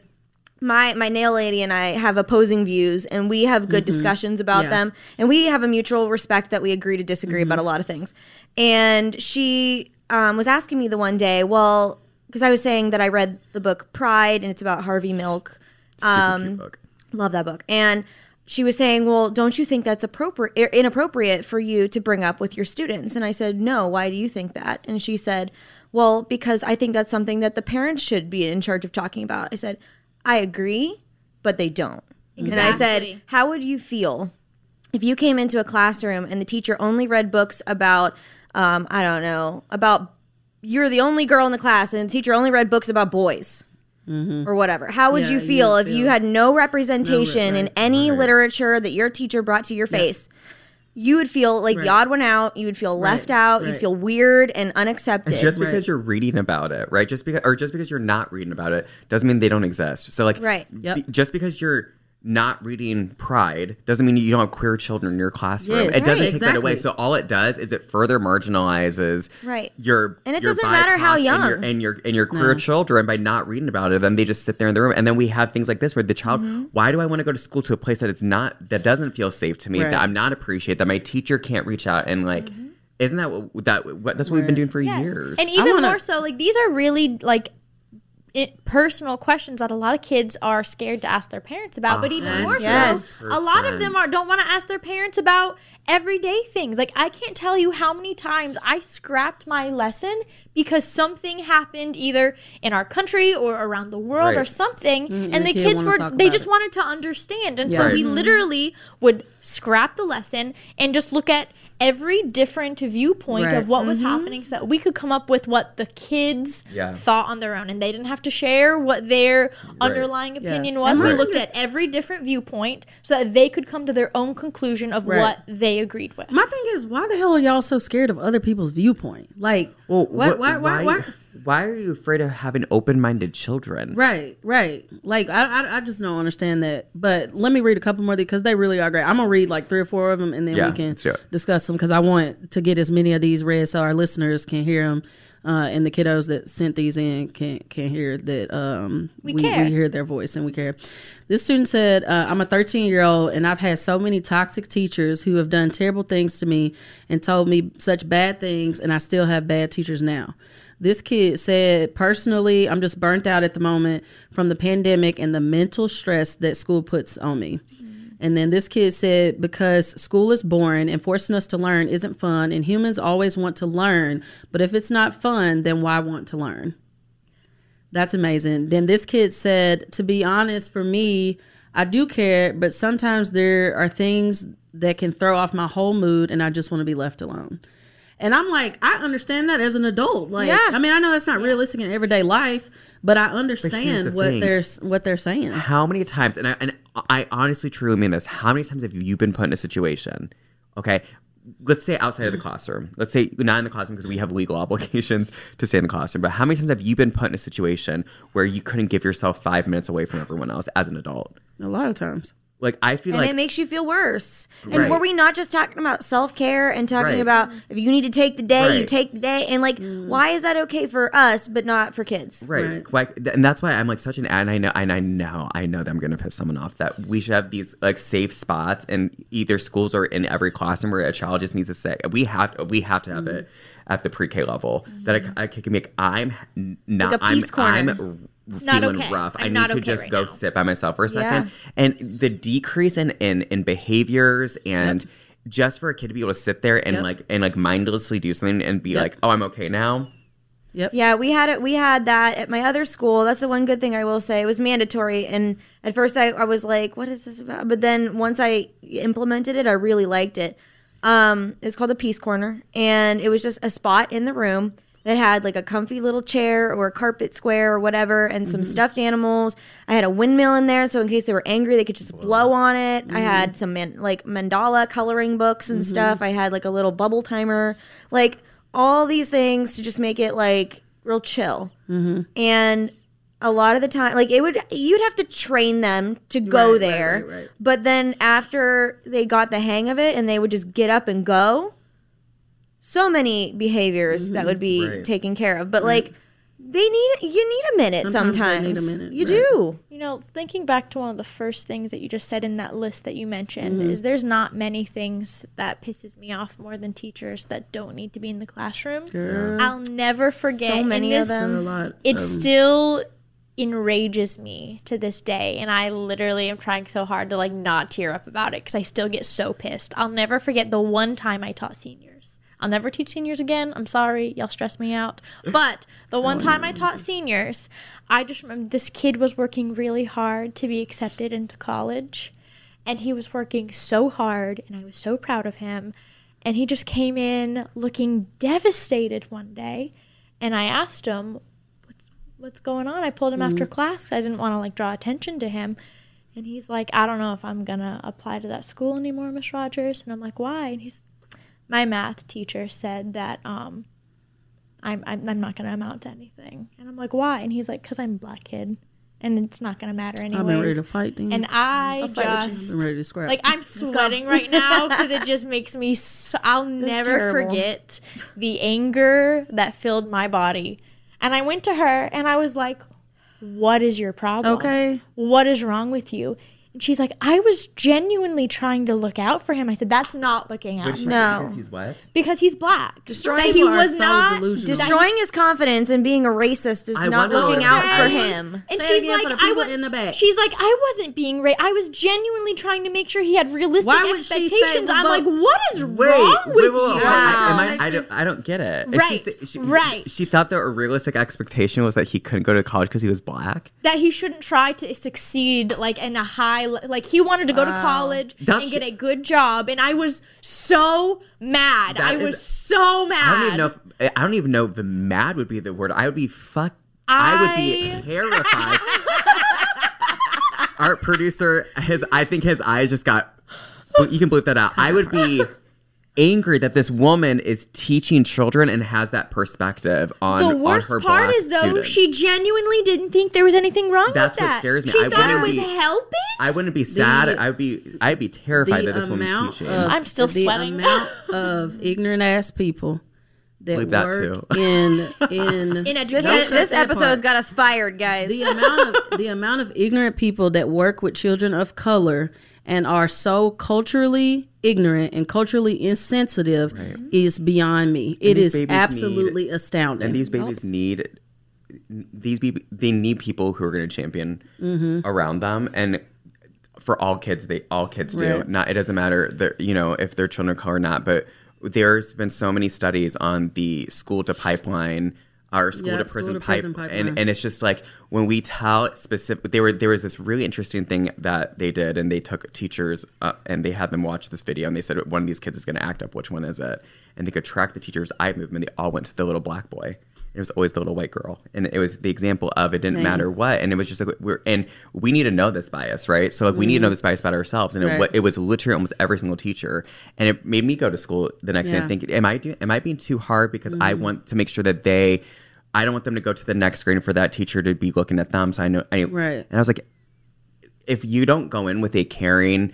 my my nail lady and I have opposing views, and we have good mm-hmm. discussions about yeah. them, and we have a mutual respect that we agree to disagree mm-hmm. about a lot of things. And she um, was asking me the one day, well, because I was saying that I read the book Pride, and it's about Harvey Milk. Um, Super cute book. Love that book. And she was saying, well, don't you think that's appropriate, inappropriate for you to bring up with your students? And I said, no, why do you think that? And she said, well, because I think that's something that the parents should be in charge of talking about. I said, I agree, but they don't. Exactly. And I said, how would you feel if you came into a classroom and the teacher only read books about Um, I don't know, about you're the only girl in the class and the teacher only read books about boys mm-hmm. or whatever. How would yeah, you feel you if feel you had no representation no, right, right, in any right. literature that your teacher brought to your face? Yeah. You would feel like right. the odd one out. You would feel left right. out. Right. You'd feel weird and unaccepted. And just because right. you're reading about it, right? Just because, or just because you're not reading about it doesn't mean they don't exist. So like, right. yep. b- just because you're not reading Pride doesn't mean you don't have queer children in your classroom. Yes, it doesn't right, take exactly. that away. So all it does is it further marginalizes right. your and it your doesn't matter how young and your and your, and your queer no. children by not reading about it. Then they just sit there in the room, and then we have things like this where the child, mm-hmm. why do I want to go to school to a place that it's not that doesn't feel safe to me? Right. That I'm not appreciated. That my teacher can't reach out and like. Mm-hmm. Isn't that what, that what, that's what we've been doing for yes. years? And even wanna... more so, like, these are really like it, personal questions that a lot of kids are scared to ask their parents about. Uh, but even more yes. so, yes. a lot of them are don't want to ask their parents about everyday things. Like, I can't tell you how many times I scrapped my lesson because something happened either in our country or around the world right. or something, mm-hmm. and the kid kids were they just it. wanted to understand, and yeah. so right. we literally would scrap the lesson and just look at every different viewpoint right. of what mm-hmm. was happening, so that we could come up with what the kids yeah. thought on their own, and they didn't have to share what their right. underlying opinion yeah. was. And we looked just, at every different viewpoint so that they could come to their own conclusion of right. what they agreed with. My thing is, why the hell are y'all so scared of other people's viewpoint? Like, well, what, wh- why, why, why, why are you afraid of having open-minded children? Right, right. Like, I, I, I just don't understand that. But let me read a couple more because they really are great. I'm gonna read like three or four of them, and then yeah, we can discuss them because I want to get as many of these read so our listeners can hear them, uh, and the kiddos that sent these in can can hear that um, we, we care. We hear their voice and we care. This student said, uh, "I'm a thirteen-year-old, and I've had so many toxic teachers who have done terrible things to me and told me such bad things, and I still have bad teachers now." This kid said, personally, I'm just burnt out at the moment from the pandemic and the mental stress that school puts on me. Mm-hmm. And then this kid said, because school is boring and forcing us to learn isn't fun, and humans always want to learn. But if it's not fun, then why want to learn? That's amazing. Then this kid said, to be honest, for me, I do care, but sometimes there are things that can throw off my whole mood and I just want to be left alone. And I'm like, I understand that as an adult. Like, yeah. I mean, I know that's not yeah. realistic in everyday life, but I understand but what thing. they're what they're saying. How many times, and I, and I honestly truly mean this, how many times have you been put in a situation, okay, let's say outside of the classroom. Let's say not in the classroom because we have legal obligations to stay in the classroom. But how many times have you been put in a situation where you couldn't give yourself five minutes away from everyone else as an adult? A lot of times. Like, I feel and like... And it makes you feel worse. And right. were we not just talking about self-care and talking right. about if you need to take the day, right. you take the day? And, like, mm. why is that okay for us but not for kids? Right. right. Like, th- and that's why I'm, like, such an... And I know, and I know, I know that I'm going to piss someone off, that we should have these, like, safe spots in either schools or in every classroom where a child just needs to say... We have to, we have to have mm. it at the pre-K level. Mm. That I, I can make... I'm not... Like a peace corner. I'm... Feeling not okay. rough. I'm I need not to okay just right go now. sit by myself for a second. Yeah. And the decrease in in, in behaviors and yep. just for a kid to be able to sit there and yep. like and like mindlessly do something and be yep. like, oh, I'm okay now. Yep. Yeah, we had it. We had that at my other school. That's the one good thing I will say. It was mandatory, and at first I, I was like, what is this about? But then once I implemented it, I really liked it. Um, it's called the Peace Corner, and it was just a spot in the room that had like a comfy little chair or a carpet square or whatever and some mm-hmm. stuffed animals. I had a windmill in there, so in case they were angry, they could just Whoa. blow on it. Mm-hmm. I had some man- like mandala coloring books and mm-hmm. stuff. I had like a little bubble timer. Like all these things to just make it like real chill. Mm-hmm. And a lot of the time, like it would, you'd have to train them to go right, there. Right, right, right. But then after they got the hang of it and they would just get up and go, so many behaviors mm-hmm. that would be right. taken care of. But, right. like, they need you need a minute sometimes. sometimes. Need a minute, you right. do. You know, thinking back to one of the first things that you just said in that list that you mentioned mm-hmm. is there's not many things that pisses me off more than teachers that don't need to be in the classroom. Girl. I'll never forget. So many this, of them. A lot. It um, still enrages me to this day. And I literally am trying so hard to, like, not tear up about it because I still get so pissed. I'll never forget the one time I taught seniors. I'll never teach seniors again. I'm sorry. Y'all stress me out. But the one time I taught seniors, I just remember this kid was working really hard to be accepted into college. And he was working so hard, and I was so proud of him. And he just came in looking devastated one day. And I asked him, what's, what's going on? I pulled him mm-hmm. after class. I didn't want to, like, draw attention to him. And he's like, I don't know if I'm going to apply to that school anymore, Miss Rogers. And I'm like, why? And he's my math teacher said that um, I'm, I'm I'm not going to amount to anything. And I'm like, why? And he's like, because I'm a black kid, and it's not going to matter anyways. I've been ready to fight then. And I I'll just, I'm ready to scrap. Like, I'm sweating right now because it just makes me, so, I'll That's never terrible. forget the anger that filled my body. And I went to her, and I was like, what is your problem? Okay. What is wrong with you? And she's like, I was genuinely trying to look out for him. I said, that's not looking out. Which, no. Because he's what? Because he's black. Destroying that he was so not destroying his confidence and being a racist is I not looking out for him. And Say she's like, for the I was in the back. She's like, I wasn't being racist. I was genuinely trying to make sure he had realistic Why expectations. Say, well, I'm like, what is wait, wrong wait, with wait, you? Wow. Am I, I, don't, I don't get it. Right. She, she, right. She thought that a realistic expectation was that he couldn't go to college because he was black. That he shouldn't try to succeed like in a high. Like, he wanted to go to college uh, and get a good job, and I was so mad. I was is, so mad. I don't even know. If, I don't even know if the mad would be the word. I would be fuck. I, I would be terrified. Our producer, his. I think his eyes just got. You can bleep that out. I would be angry that this woman is teaching children and has that perspective on her black. The worst on her part is, though, students. She genuinely didn't think there was anything wrong That's with that. That's what scares me. She I thought it was be, helping? I wouldn't be sad. The, I would be I'd be terrified that this woman's teaching. Of, I'm still the sweating. The amount of ignorant-ass people that Believe work that too. in... in, in education. This, this episode's got us fired, guys. The amount of, the amount of ignorant people that work with children of color and are so culturally ignorant and culturally insensitive right. is beyond me. It is absolutely need, astounding. And these babies nope. need these be, they need people who are going to champion mm-hmm. around them. And for all kids, they all kids right. do. Not it doesn't matter the, you know if they're children of color or not. But there's been so many studies on the school to pipeline. Our school, yeah, to, prison school to prison pipe, pipeline. And, and it's just like when we tell specific, they were, there was this really interesting thing that they did, and they took teachers uh, and they had them watch this video, and they said, one of these kids is going to act up, which one is it? And they could track the teacher's eye movement. They all went to the little black boy. It was always the little white girl. And it was the example of it didn't Dang. matter what. And it was just like, we're, and we need to know this bias, right? So like, we mm. need to know this bias about ourselves. And right. it, it was literally almost every single teacher. And it made me go to school the next yeah. day and think, am I do, am I being too hard? Because mm. I want to make sure that they, I don't want them to go to the next grade and for that teacher to be looking at them. So I know, I, right. and I was like, if you don't go in with a caring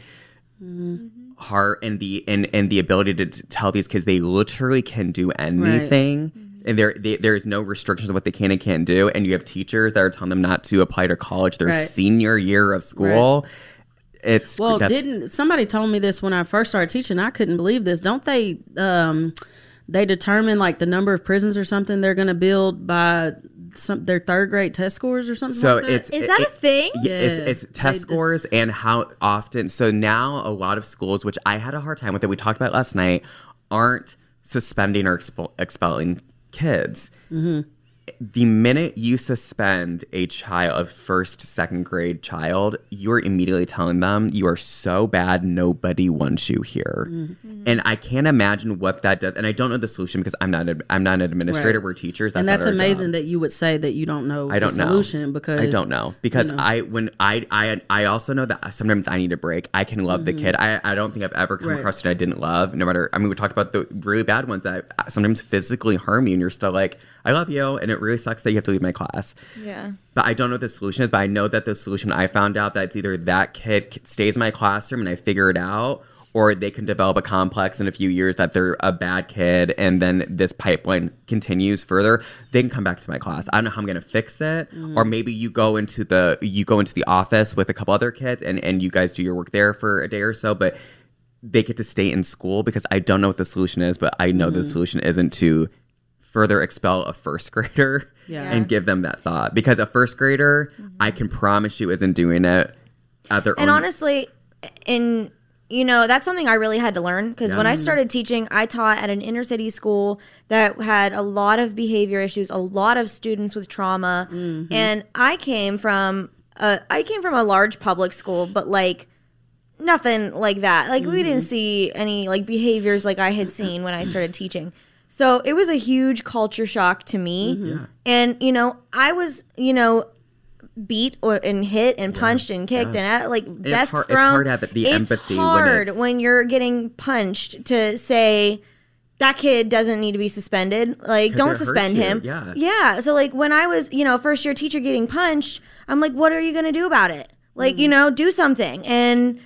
mm. heart and the, and, and the ability to t- tell these kids they literally can do anything. Right. And there, they, there is no restrictions on what they can and can't do. And you have teachers that are telling them not to apply to college their right. senior year of school. Right. It's well, didn't somebody told me this when I first started teaching? I couldn't believe this. Don't they? Um, they determine like the number of prisons or something they're going to build by some their third grade test scores or something. So like it's that? It, is that it, a thing? Yeah, yes. it's, it's test they scores just, and how often. So now a lot of schools, which I had a hard time with, that we talked about last night, aren't suspending or expo- expelling. kids. Mm-hmm. The minute you suspend a child, a first, second grade child, you're immediately telling them you are so bad, nobody wants you here. Mm-hmm. And I can't imagine what that does. And I don't know the solution because I'm not. A, I'm not an administrator. Right. We're teachers. That's and that's amazing job. that you would say that you don't know. I don't the solution know. because I don't know because you know. I when I I I also know that sometimes I need a break. I can love mm-hmm. the kid. I I don't think I've ever come right. across it I didn't love. No matter. I mean, we talked about the really bad ones that sometimes physically harm you, and you're still like, I love you, and it really sucks that you have to leave my class. Yeah. But I don't know what the solution is, but I know that the solution I found out that it's either that kid stays in my classroom and I figure it out, or they can develop a complex in a few years that they're a bad kid, and then this pipeline continues further. They can come back to my class. I don't know how I'm going to fix it. Mm. Or maybe you go into the you go into the office with a couple other kids, and, and you guys do your work there for a day or so, but they get to stay in school because I don't know what the solution is, but I know mm. the solution isn't to further expel a first grader yeah. and give them that thought, because a first grader mm-hmm. I can promise you isn't doing it at their and own. And honestly, in you know that's something I really had to learn, because yeah. when I started teaching, I taught at an inner city school that had a lot of behavior issues, a lot of students with trauma, mm-hmm. and I came from a, I came from a large public school, but like nothing like that. Like mm-hmm. we didn't see any like behaviors like I had seen when I started teaching. So it was a huge culture shock to me. Mm-hmm. Yeah. And, you know, I was, you know, beat or, and hit and punched yeah. and kicked yeah. and at, like and desk thrown. It's hard to have the it's empathy. Hard when it's hard when you're getting punched to say that kid doesn't need to be suspended. Like, don't suspend him. Yeah. yeah. So, like, when I was, you know, first year teacher getting punched, I'm like, what are you going to do about it? Like, mm. you know, do something. And...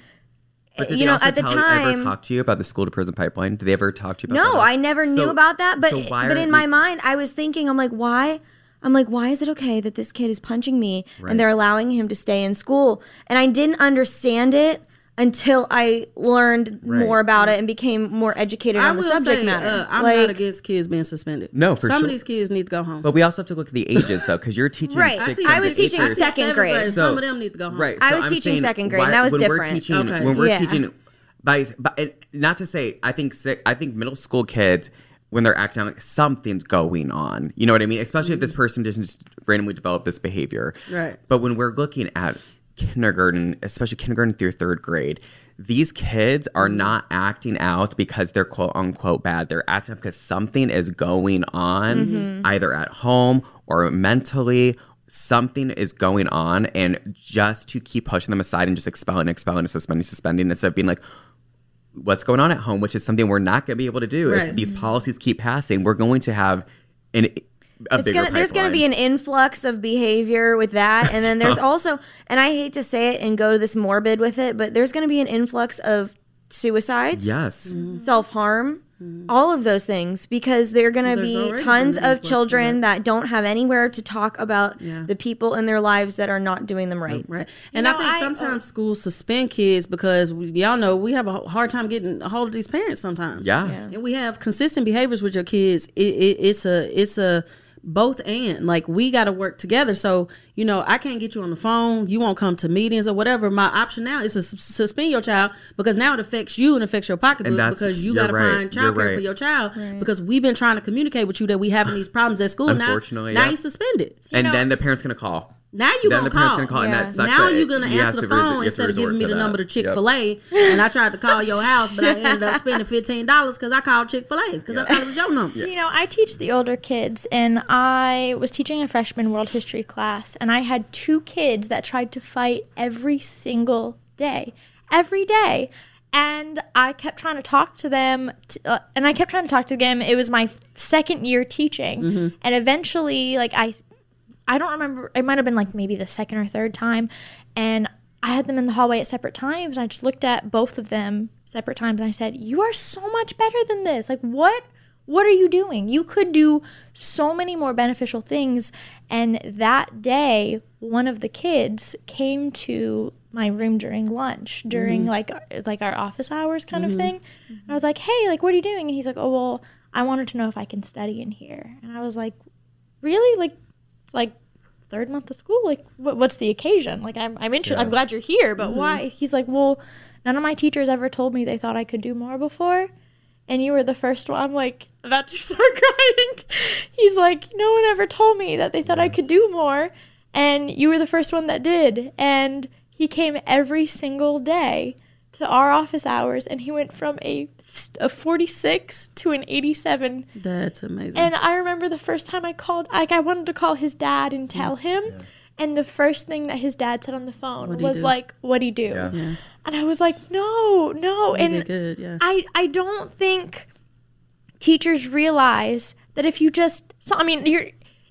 But did you know, at the tell, time, ever talk to you about the school to prison pipeline? Did they ever talk to you about no, that? No, I never so, knew about that. But so but in my mind, I was thinking, I'm like, why I'm like, why is it okay that this kid is punching me right. and they're allowing him to stay in school? And I didn't understand it until I learned right. more about right. it and became more educated I on the subject say, matter. Uh, I'm like, not against kids being suspended. No, for Some sure. Some of these kids need to go home. But we also have to look at the ages, though, because you're teaching right. sixth grade. I was teaching second grade. So, Some of them need to go home. Right, so I was I'm teaching second grade, why, and that was when different. We're teaching, okay. When we're yeah. teaching, by, by, and not to say, I think sick, I think middle school kids, when they're acting like something's going on. You know what I mean? Especially mm-hmm. if this person doesn't just randomly develop this behavior. Right. But when we're looking at kindergarten, especially kindergarten through third grade, these kids are not acting out because they're quote unquote bad. They're acting out because something is going on mm-hmm. either at home or mentally. Something is going on. And just to keep pushing them aside and just expelling, expelling, suspending, suspending, instead of being like, what's going on at home, which is something we're not going to be able to do. Right. If these policies keep passing, we're going to have an a it's bigger gonna, There's going to be an influx of behavior with that. And then there's also, and I hate to say it and go this morbid with it, but there's going to be an influx of suicides, yes, mm-hmm. self-harm, mm-hmm. all of those things, because there are going to be tons of children that don't have anywhere to talk about yeah. the people in their lives that are not doing them right. Right. And you know, I think I, sometimes uh, schools suspend kids because we, y'all know we have a hard time getting a hold of these parents sometimes. Yeah. yeah. And we have consistent behaviors with your kids. It, it, it's a, it's a, both and like we got to work together. So you know, I can't get you on the phone, you won't come to meetings or whatever. My option now is to su- suspend your child, because now it affects you and affects your pocketbook, because you got to right, find childcare right. for your child right. because we've been trying to communicate with you that we having these problems at school. Unfortunately, now, yeah. now you suspend it, so, and you know, then the parent's gonna call. Now you're going to call. Gonna call yeah. and that now that you're going to you answer the phone res- instead of giving me the that. number to Chick-fil-A. Yep. And I tried to call your house, but I ended up spending fifteen dollars because I called Chick-fil-A because yeah. I thought it was your number. Yeah. You know, I teach the older kids, and I was teaching a freshman world history class, and I had two kids that tried to fight every single day. Every day. And I kept trying to talk to them, to, uh, and I kept trying to talk to them. It was my second year teaching, mm-hmm. and eventually, like, I... I don't remember, it might have been like maybe the second or third time, and I had them in the hallway at separate times, and I just looked at both of them separate times, and I said, you are so much better than this. Like, what what are you doing? You could do so many more beneficial things. And that day, one of the kids came to my room during lunch, during mm-hmm. like like our office hours kind mm-hmm. of thing. Mm-hmm. And I was like, hey, like, what are you doing? And he's like, oh, well, I wanted to know if I can study in here. And I was like, really? Like, it's like third month of school. Like, what, what's the occasion? Like, I'm I'm interested. Yeah. I'm glad you're here, but mm-hmm. why? He's like, well, none of my teachers ever told me they thought I could do more before, and you were the first one. I'm like about to start crying. He's like, no one ever told me that they thought yeah. I could do more, and you were the first one that did. And he came every single day to our office hours, and he went from a, a forty-six to an eighty-seven. That's amazing. And I remember the first time I called, like, I wanted to call his dad and tell him, yeah. and the first thing that his dad said on the phone What'd was like, what'd he do? Yeah. Yeah. And I was like, no, no. He and good, yeah. I, I don't think teachers realize that if you just, so, I mean, you're,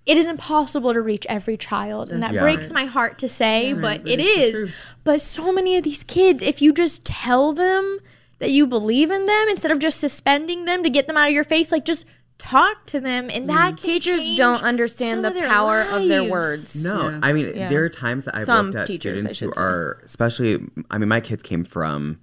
it is impossible to reach every child, and That's that right. breaks my heart to say, yeah, but right, it is. So but so many of these kids, if you just tell them that you believe in them, instead of just suspending them to get them out of your face, like, just talk to them, and mm. that can teachers don't understand the of power lives. Of their words. No, yeah. I mean, yeah. there are times that I've Some looked at teachers, students who say. Are, especially, I mean, my kids came from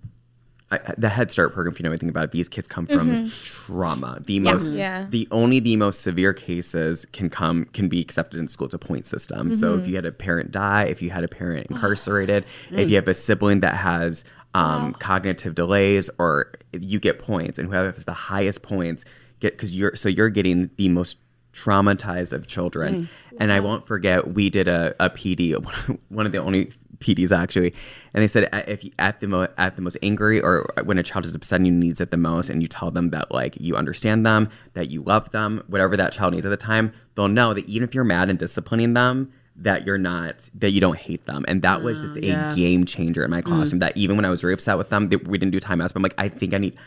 I, the Head Start program, if you know anything about it. These kids come from mm-hmm. trauma. The yeah. most, yeah. the only the most severe cases can come can be accepted in school. It's a point system. Mm-hmm. So if you had a parent die, if you had a parent incarcerated, mm. if you have a sibling that has um, wow. cognitive delays, or you get points, and whoever has the highest points get because you're so you're getting the most traumatized of children. Mm. And wow. I won't forget, we did a a P D, one of the only. P Ds actually, and they said if you, at the mo- at the most angry, or when a child is upset and you needs it the most, and you tell them that like you understand them, that you love them, whatever that child needs at the time, they'll know that even if you're mad and disciplining them, that you're not that you don't hate them. And that oh, was just a yeah. game changer in my classroom. Mm. That even when I was really upset with them, they, we didn't do timeouts, but I'm like, I think I need.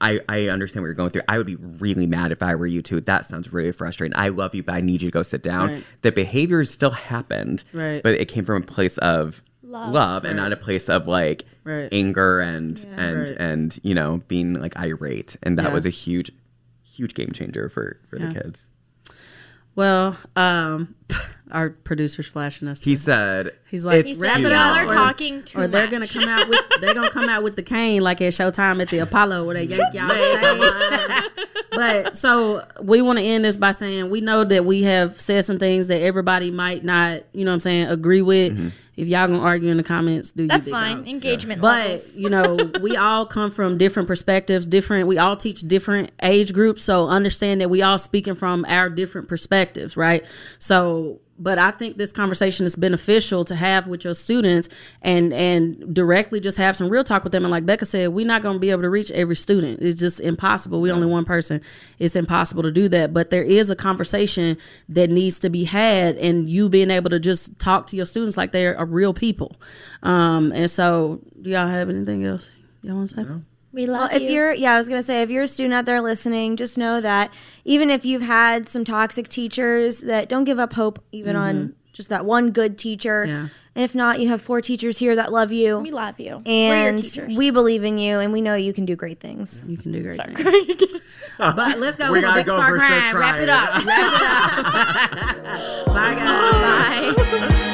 I, I understand what you're going through. I would be really mad if I were you too. That sounds really frustrating. I love you, but I need you to go sit down. Right. The behavior still happened, right. but it came from a place of love, love right. and not a place of like right. anger and yeah, and right. and you know being like irate. And that yeah. was a huge, huge game changer for for yeah. the kids. Well, um, our producer's flashing us. He said, "He's like, it's wrap it up. Y'all are talking too much. Or they're gonna come out with they're gonna come out with the cane like at Showtime at the Apollo where they yank y'all stage." But so we want to end this by saying we know that we have said some things that everybody might not, you know, what I'm saying, agree with. Mm-hmm. If y'all gonna argue in the comments, do that's you fine. Out. Engagement, yeah. Levels. But you know, we all come from different perspectives, different. We all teach different age groups, so understand that we all speaking from our different perspectives, right? So, but I think this conversation is beneficial to have with your students, and and directly just have some real talk with them. And like Becca said, we're not gonna be able to reach every student. It's just impossible. We yeah. only one person. It's impossible to do that. But there is a conversation that needs to be had, and you being able to just talk to your students like they're real people. Um and so do y'all have anything else y'all want to say? No. We love well, you. If you're yeah I was gonna say, if you're a student out there listening, just know that even if you've had some toxic teachers, that don't give up hope even mm-hmm. on just that one good teacher. Yeah. And if not, you have four teachers here that love you. We love you. And we believe in you, and we know you can do great things. You can do great start things. But let's go. We're going to go start for crying. Sure, wrap it up. Wrap it up. Bye, guys. Bye.